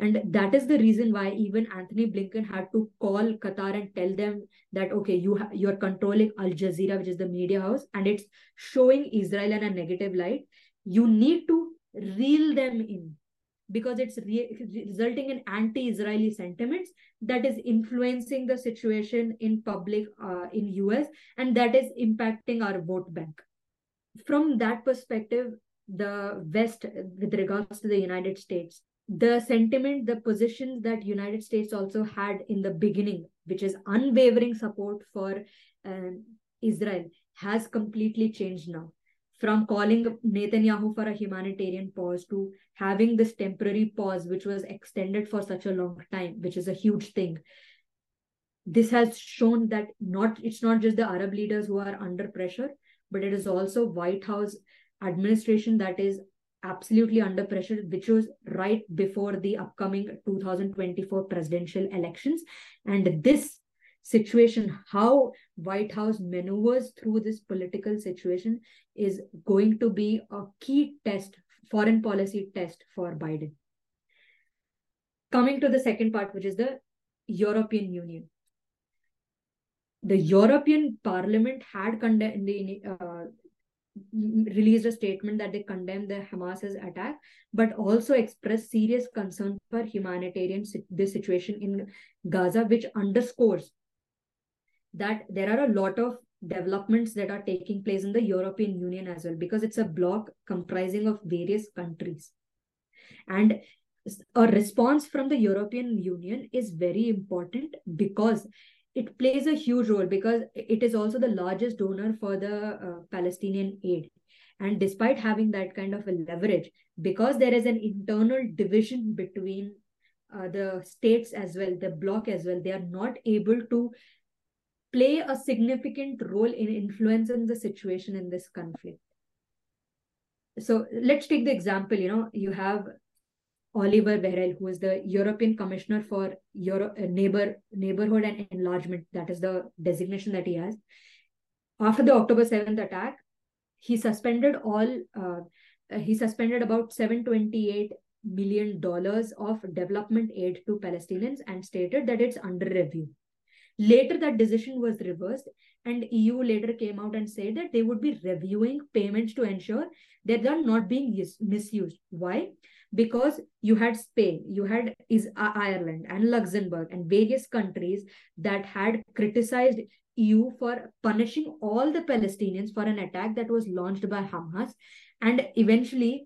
And that is the reason why even Anthony Blinken had to call Qatar and tell them that, okay, you're controlling Al Jazeera, which is the media house, and it's showing Israel in a negative light. You need to reel them in, because it's resulting in anti-Israeli sentiments that is influencing the situation in public in US, and that is impacting our vote bank. From that perspective, the West, with regards to the United States, the sentiment, the positions that United States also had in the beginning, which is unwavering support for Israel, has completely changed now. From calling Netanyahu for a humanitarian pause to having this temporary pause, which was extended for such a long time, which is a huge thing. This has shown that it's not just the Arab leaders who are under pressure, but it is also White House administration that is absolutely under pressure, which was right before the upcoming 2024 presidential elections. And this situation, how White House maneuvers through this political situation, is going to be a key test, foreign policy test, for Biden. Coming to the second part, which is the European Union. The European Parliament had condemned the released a statement that they condemned the Hamas's attack, but also expressed serious concern for humanitarian this situation in Gaza, which underscores that there are a lot of developments that are taking place in the European Union as well, because it's a bloc comprising of various countries. And a response from the European Union is very important because it plays a huge role, because it is also the largest donor for the Palestinian aid. And despite having that kind of a leverage, because there is an internal division between the states as well, the bloc as well, they are not able to play a significant role in influencing the situation in this conflict. So let's take the example, you have Oliver Verhel, who is the European Commissioner for Neighborhood and Enlargement. That is the designation that he has. After the October 7th attack, he suspended about $728 million of development aid to Palestinians and stated that it's under review. Later, that decision was reversed, and EU later came out and said that they would be reviewing payments to ensure that they're not being misused. Why? Because you had Spain, you had Ireland and Luxembourg and various countries that had criticized EU for punishing all the Palestinians for an attack that was launched by Hamas, and eventually,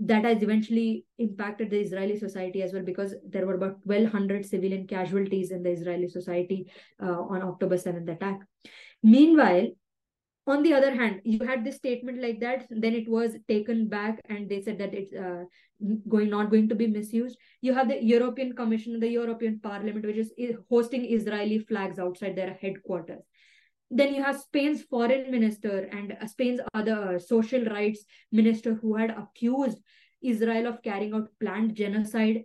that has eventually impacted the Israeli society as well, because there were about 1,200 civilian casualties in the Israeli society on October 7th attack. Meanwhile, on the other hand, you had this statement like that, then it was taken back and they said that it's not going to be misused. You have the European Commission, the European Parliament, which is hosting Israeli flags outside their headquarters. Then you have Spain's foreign minister and Spain's other social rights minister who had accused Israel of carrying out planned genocide,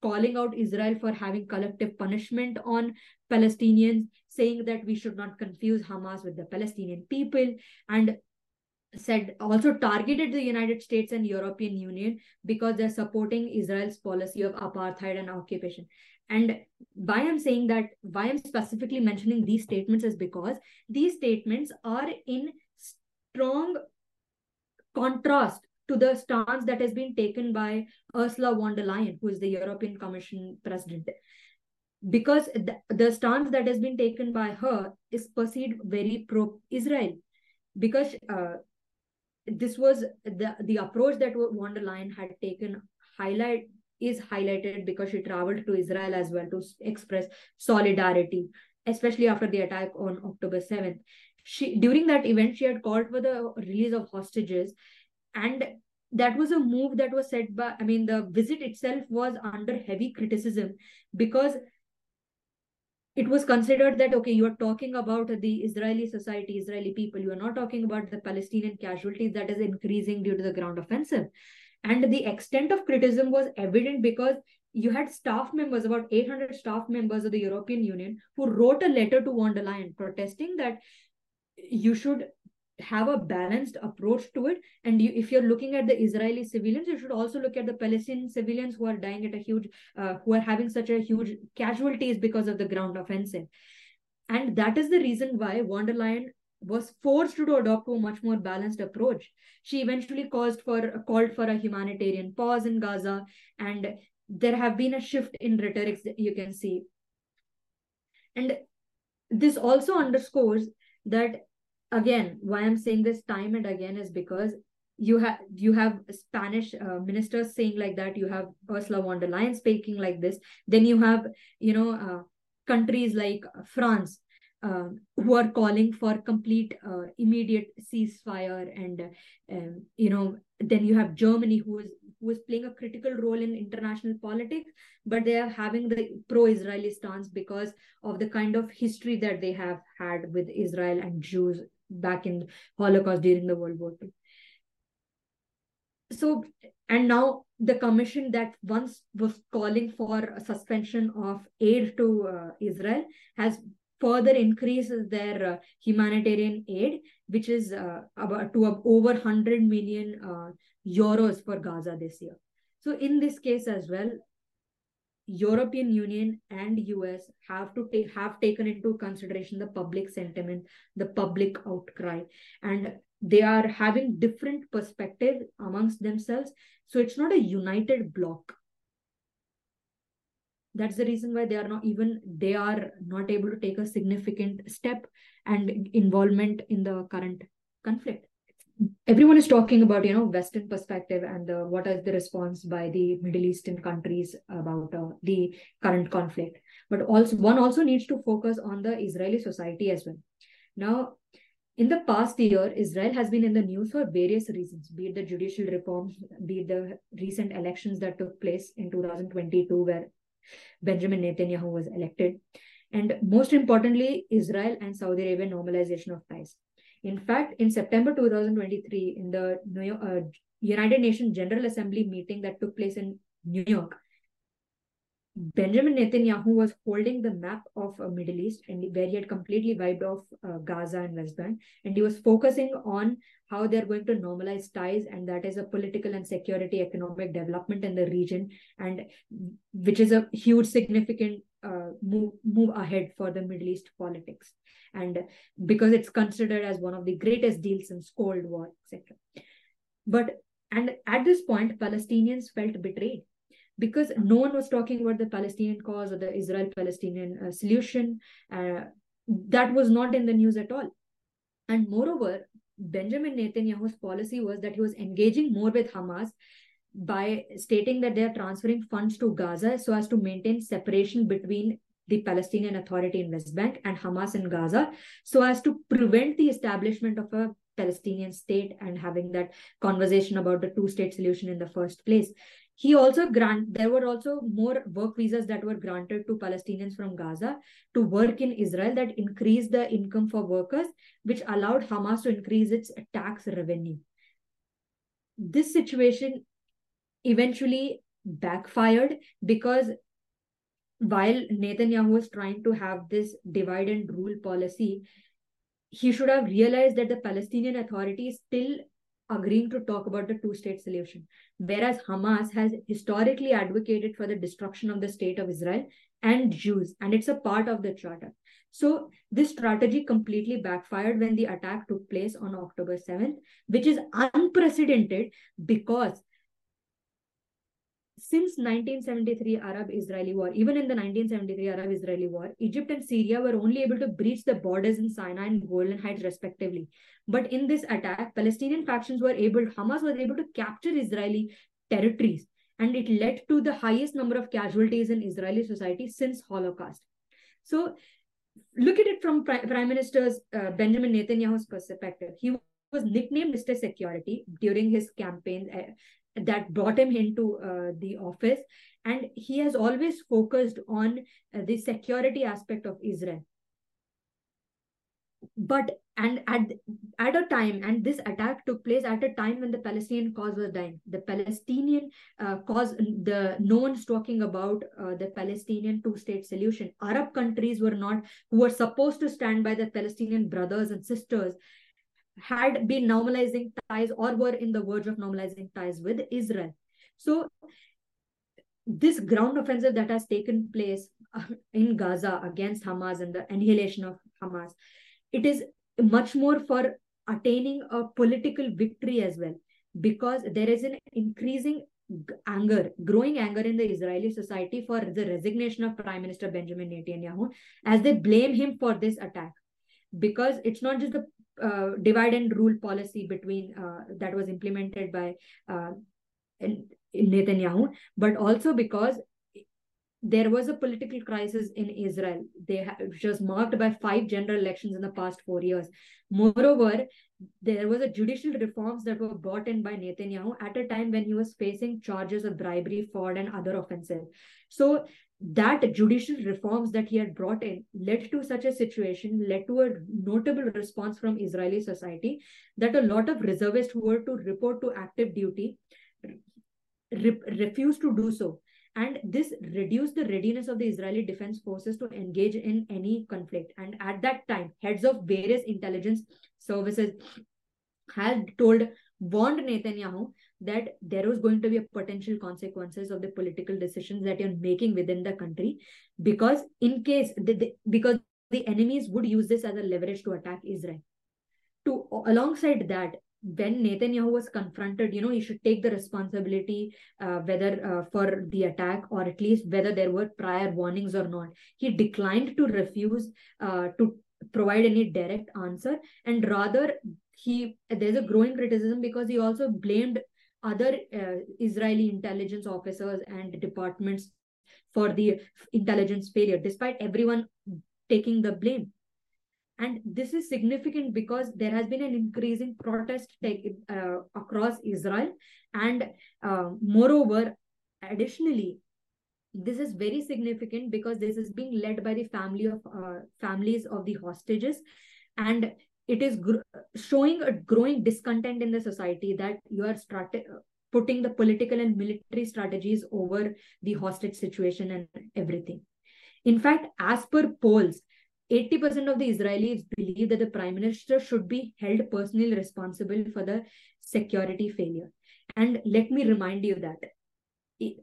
calling out Israel for having collective punishment on Palestinians, saying that we should not confuse Hamas with the Palestinian people, and said also targeted the United States and European Union because they're supporting Israel's policy of apartheid and occupation. And why I'm specifically mentioning these statements is because these statements are in strong contrast to the stance that has been taken by Ursula von der Leyen, who is the European Commission president. Because the stance that has been taken by her is perceived very pro-Israel, because this was the approach that von der Leyen had taken highlighted because she traveled to Israel as well to express solidarity, especially after the attack on October 7th. During that event, she had called for the release of hostages, and that was a move that was set by, the visit itself was under heavy criticism because it was considered that, okay, you are talking about the Israeli society, Israeli people, you are not talking about the Palestinian casualties that is increasing due to the ground offensive. And the extent of criticism was evident because you had staff members, about 800 staff members of the European Union, who wrote a letter to von der Leyen protesting that you should have a balanced approach to it. And if you're looking at the Israeli civilians, you should also look at the Palestinian civilians who are dying at a huge, who are having such a huge casualties because of the ground offensive. And that is the reason why von der Leyen was forced to adopt a much more balanced approach. She eventually called for a humanitarian pause in Gaza, and there have been a shift in rhetoric that you can see. And this also underscores that, again, why I'm saying this time and again is because you have Spanish ministers saying like that, you have Ursula von der Leyen speaking like this, then you have countries like France, who are calling for complete immediate ceasefire, and then you have Germany who is playing a critical role in international politics, but they are having the pro-Israeli stance because of the kind of history that they have had with Israel and Jews back in the Holocaust during the World War II. So, and now the commission that once was calling for a suspension of aid to Israel has further increases their humanitarian aid, which is over 100 million euros for Gaza this year. So in this case as well, European Union and US have taken into consideration the public sentiment, the public outcry, and they are having different perspectives amongst themselves. So it's not a united bloc. That's the reason why they are not able to take a significant step and involvement in the current conflict. Everyone is talking about, Western perspective and what is the response by the Middle Eastern countries about the current conflict. But also, one also needs to focus on the Israeli society as well. Now, in the past year, Israel has been in the news for various reasons, be it the judicial reforms, be it the recent elections that took place in 2022, where Benjamin Netanyahu was elected. And most importantly, Israel and Saudi Arabia normalization of ties. In fact, in September 2023, in the United Nations General Assembly meeting that took place in New York, Benjamin Netanyahu was holding the map of Middle East, and where he had completely wiped off Gaza and West Bank, and he was focusing on how they're going to normalize ties, and that is a political and security economic development in the region, and which is a huge significant move ahead for the Middle East politics, and because it's considered as one of the greatest deals since Cold War, etc. And at this point, Palestinians felt betrayed, because no one was talking about the Palestinian cause or the Israel-Palestinian solution. That was not in the news at all. And moreover, Benjamin Netanyahu's policy was that he was engaging more with Hamas by stating that they are transferring funds to Gaza so as to maintain separation between the Palestinian Authority in West Bank and Hamas in Gaza, so as to prevent the establishment of a Palestinian state and having that conversation about the two-state solution in the first place. He also there were also more work visas that were granted to Palestinians from Gaza to work in Israel that increased the income for workers, which allowed Hamas to increase its tax revenue. This situation eventually backfired, because while Netanyahu was trying to have this divide and rule policy, he should have realized that the Palestinian Authority is still agreeing to talk about the two-state solution, whereas Hamas has historically advocated for the destruction of the state of Israel and Jews, and it's a part of the charter. So this strategy completely backfired when the attack took place on October 7th, which is unprecedented, because since 1973 Arab-Israeli war, even in the 1973 Arab-Israeli war, Egypt and Syria were only able to breach the borders in Sinai and Golan Heights respectively. But in this attack, Palestinian factions were able, Hamas was able to capture Israeli territories, and it led to the highest number of casualties in Israeli society since Holocaust. So look at it from Prime Minister's Benjamin Netanyahu's perspective. He was nicknamed Mr. Security during his campaign that brought him into the office, and he has always focused on the security aspect of Israel. But at a time, and this attack took place at a time when the Palestinian cause was dying. The Palestinian cause, no one's talking about the Palestinian two-state solution. Arab countries who were supposed to stand by the Palestinian brothers and sisters, had been normalizing ties or were in the verge of normalizing ties with Israel. So this ground offensive that has taken place in Gaza against Hamas and the annihilation of Hamas, it is much more for attaining a political victory as well, because there is an increasing growing anger in the Israeli society for the resignation of Prime Minister Benjamin Netanyahu, as they blame him for this attack, because it's not just the divide and rule policy between that was implemented by Netanyahu, but also because there was a political crisis in Israel. It was marked by 5 general elections in the past 4 years. Moreover, there was a judicial reforms that were brought in by Netanyahu at a time when he was facing charges of bribery, fraud, and other offenses. So that judicial reforms that he had brought in led to such a situation, led to a notable response from Israeli society, that a lot of reservists who were to report to active duty refused to do so. And this reduced the readiness of the Israeli defense forces to engage in any conflict. And at that time, heads of various intelligence services had warned Netanyahu that there was going to be a potential consequences of the political decisions that you're making within the country, because because the enemies would use this as a leverage to attack Israel. Alongside that, when Netanyahu was confronted, he should take the responsibility whether for the attack, or at least whether there were prior warnings or not. He declined to refuse to provide any direct answer, and rather there's a growing criticism because he also blamed other Israeli intelligence officers and departments for the intelligence failure, despite everyone taking the blame. And this is significant because there has been an increasing protest across Israel. And moreover, additionally, this is very significant because this is being led by the families of the hostages. And it is showing a growing discontent in the society that you are putting the political and military strategies over the hostage situation and everything. In fact, as per polls, 80% of the Israelis believe that the prime minister should be held personally responsible for the security failure. And let me remind you that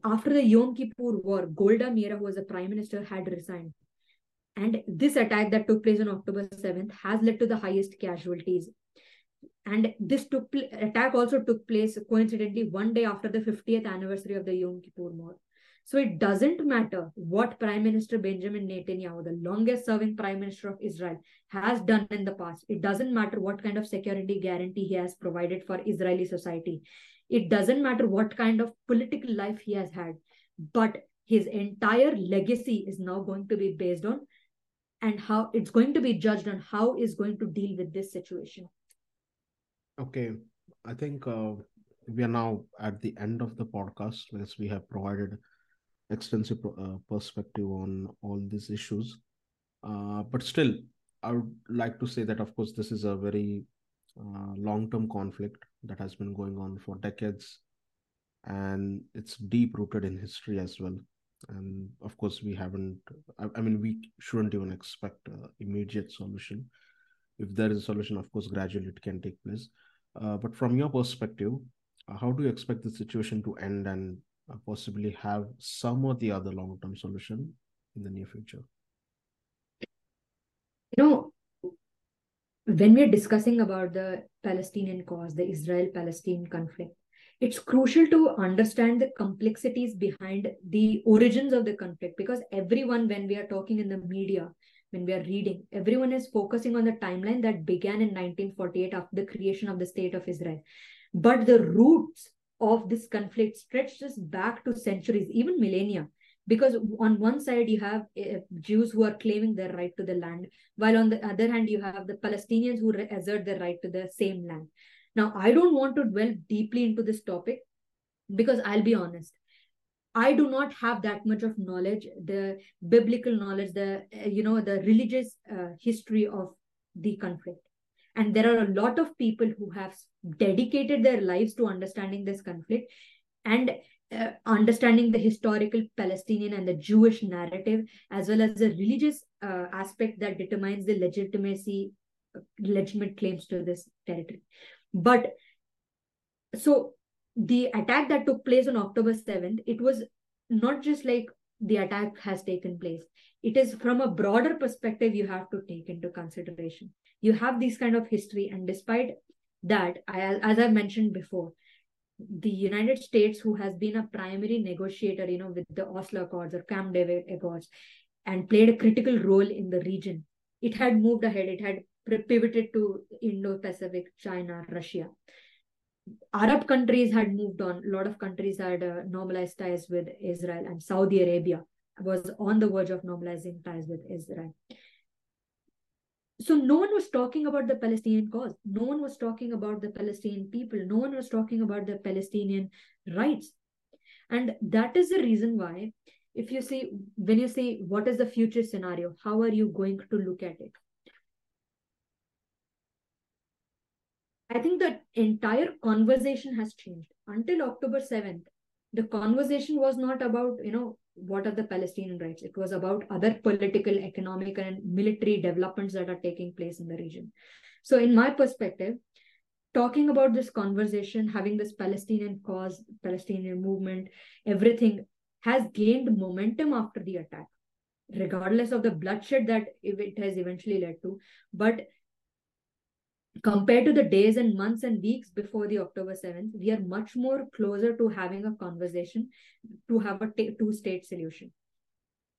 after the Yom Kippur War, Golda Meir, who was the prime minister, had resigned. And this attack that took place on October 7th has led to the highest casualties. And this attack also took place coincidentally one day after the 50th anniversary of the Yom Kippur War. So it doesn't matter what Prime Minister Benjamin Netanyahu, the longest serving Prime Minister of Israel, has done in the past. It doesn't matter what kind of security guarantee he has provided for Israeli society. It doesn't matter what kind of political life he has had. But his entire legacy is now going to be based on and how it's going to be judged on how he's going to deal with this situation. Okay, I think we are now at the end of the podcast, as we have provided extensive perspective on all these issues, but still I would like to say that, of course, this is a very long-term conflict that has been going on for decades, and it's deep-rooted in history as well. And of course we shouldn't even expect immediate solution. If there is a solution, of course gradually it can take place, but from your perspective, how do you expect the situation to end and possibly have some or the other long-term solution in the near future? When we're discussing about the Palestinian cause, the Israel-Palestine conflict, it's crucial to understand the complexities behind the origins of the conflict, because everyone, when we are talking in the media, when we are reading, everyone is focusing on the timeline that began in 1948 after the creation of the state of Israel. But the roots of this conflict stretches back to centuries, even millennia, because on one side you have Jews who are claiming their right to the land, while on the other hand you have the Palestinians who assert their right to the same land. Now, I don't want to dwell deeply into this topic because I'll be honest, I do not have that much of knowledge, the biblical knowledge, the religious history of the conflict. And there are a lot of people who have dedicated their lives to understanding this conflict and understanding the historical Palestinian and the Jewish narrative, as well as the religious aspect that determines the legitimate claims to this territory. But so the attack that took place on October 7th, it was not just like the attack has taken place. It is from a broader perspective you have to take into consideration. You have these kind of history, and despite that, as I've mentioned before, the United States, who has been a primary negotiator, with the Oslo Accords or Camp David Accords, and played a critical role in the region, it had moved ahead. It had pivoted to Indo-Pacific, China, Russia. Arab countries had moved on. A lot of countries had normalized ties with Israel, and Saudi Arabia was on the verge of normalizing ties with Israel. So no one was talking about the Palestinian cause. No one was talking about the Palestinian people. No one was talking about the Palestinian rights. And that is the reason why, when you say, what is the future scenario? How are you going to look at it? I think the entire conversation has changed. Until October 7th, the conversation was not about, what are the Palestinian rights? It was about other political, economic, and military developments that are taking place in the region. So in my perspective, talking about this conversation, having this Palestinian cause, Palestinian movement, everything has gained momentum after the attack, regardless of the bloodshed that it has eventually led to. But compared to the days and months and weeks before the October 7th, we are much more closer to having a conversation to have a two-state solution.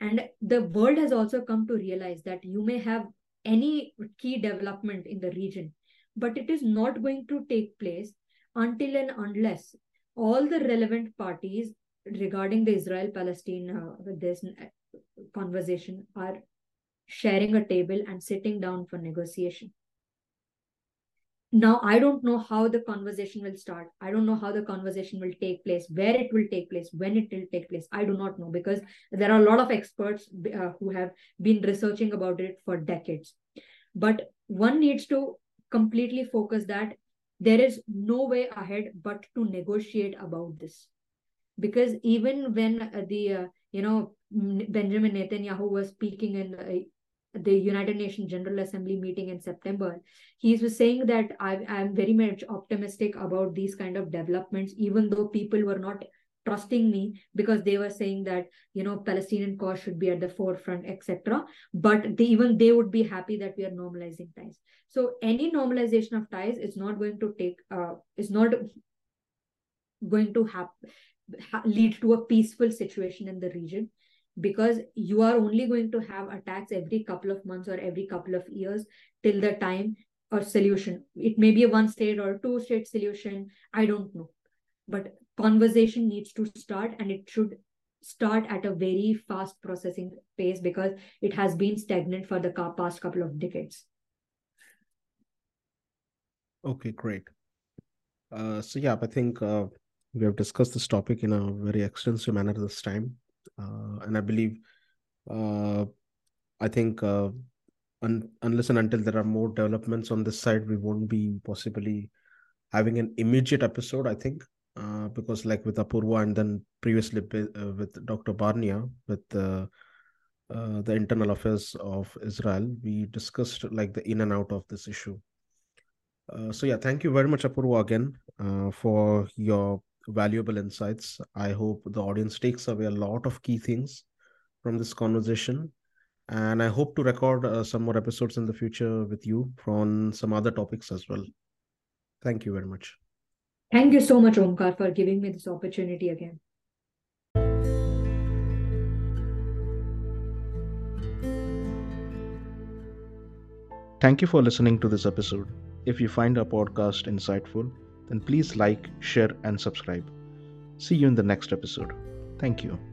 And the world has also come to realize that you may have any key development in the region, but it is not going to take place until and unless all the relevant parties regarding the Israel-Palestine conversation are sharing a table and sitting down for negotiation. Now, I don't know how the conversation will start. I don't know how the conversation will take place, where it will take place, when it will take place. I do not know, because there are a lot of experts who have been researching about it for decades. But one needs to completely focus that there is no way ahead but to negotiate about this. Because even when Benjamin Netanyahu was speaking in the United Nations General Assembly meeting in September, he was saying that I'm very much optimistic about these kind of developments, even though people were not trusting me because they were saying that, Palestinian cause should be at the forefront, etc. But even they would be happy that we are normalizing ties. So any normalization of ties is not going to lead to a peaceful situation in the region, because you are only going to have attacks every couple of months or every couple of years till the time or solution. It may be a one-state or two-state solution. I don't know. But conversation needs to start, and it should start at a very fast processing pace because it has been stagnant for the past couple of decades. Okay, great. I think we have discussed this topic in a very extensive manner this time. And I believe, unless and until there are more developments on this side, we won't be possibly having an immediate episode, I think, because like with Apoorva and then previously with Dr. Barnia, with the internal affairs of Israel, we discussed like the in and out of this issue. Thank you very much, Apoorva, again for your valuable insights. I hope the audience takes away a lot of key things from this conversation, and I hope to record some more episodes in the future with you from some other topics as well. Thank you very much. Thank you so much, Omkar, for giving me this opportunity again. Thank you for listening to this episode. If you find our podcast insightful, then please like, share, and subscribe. See you in the next episode. Thank you.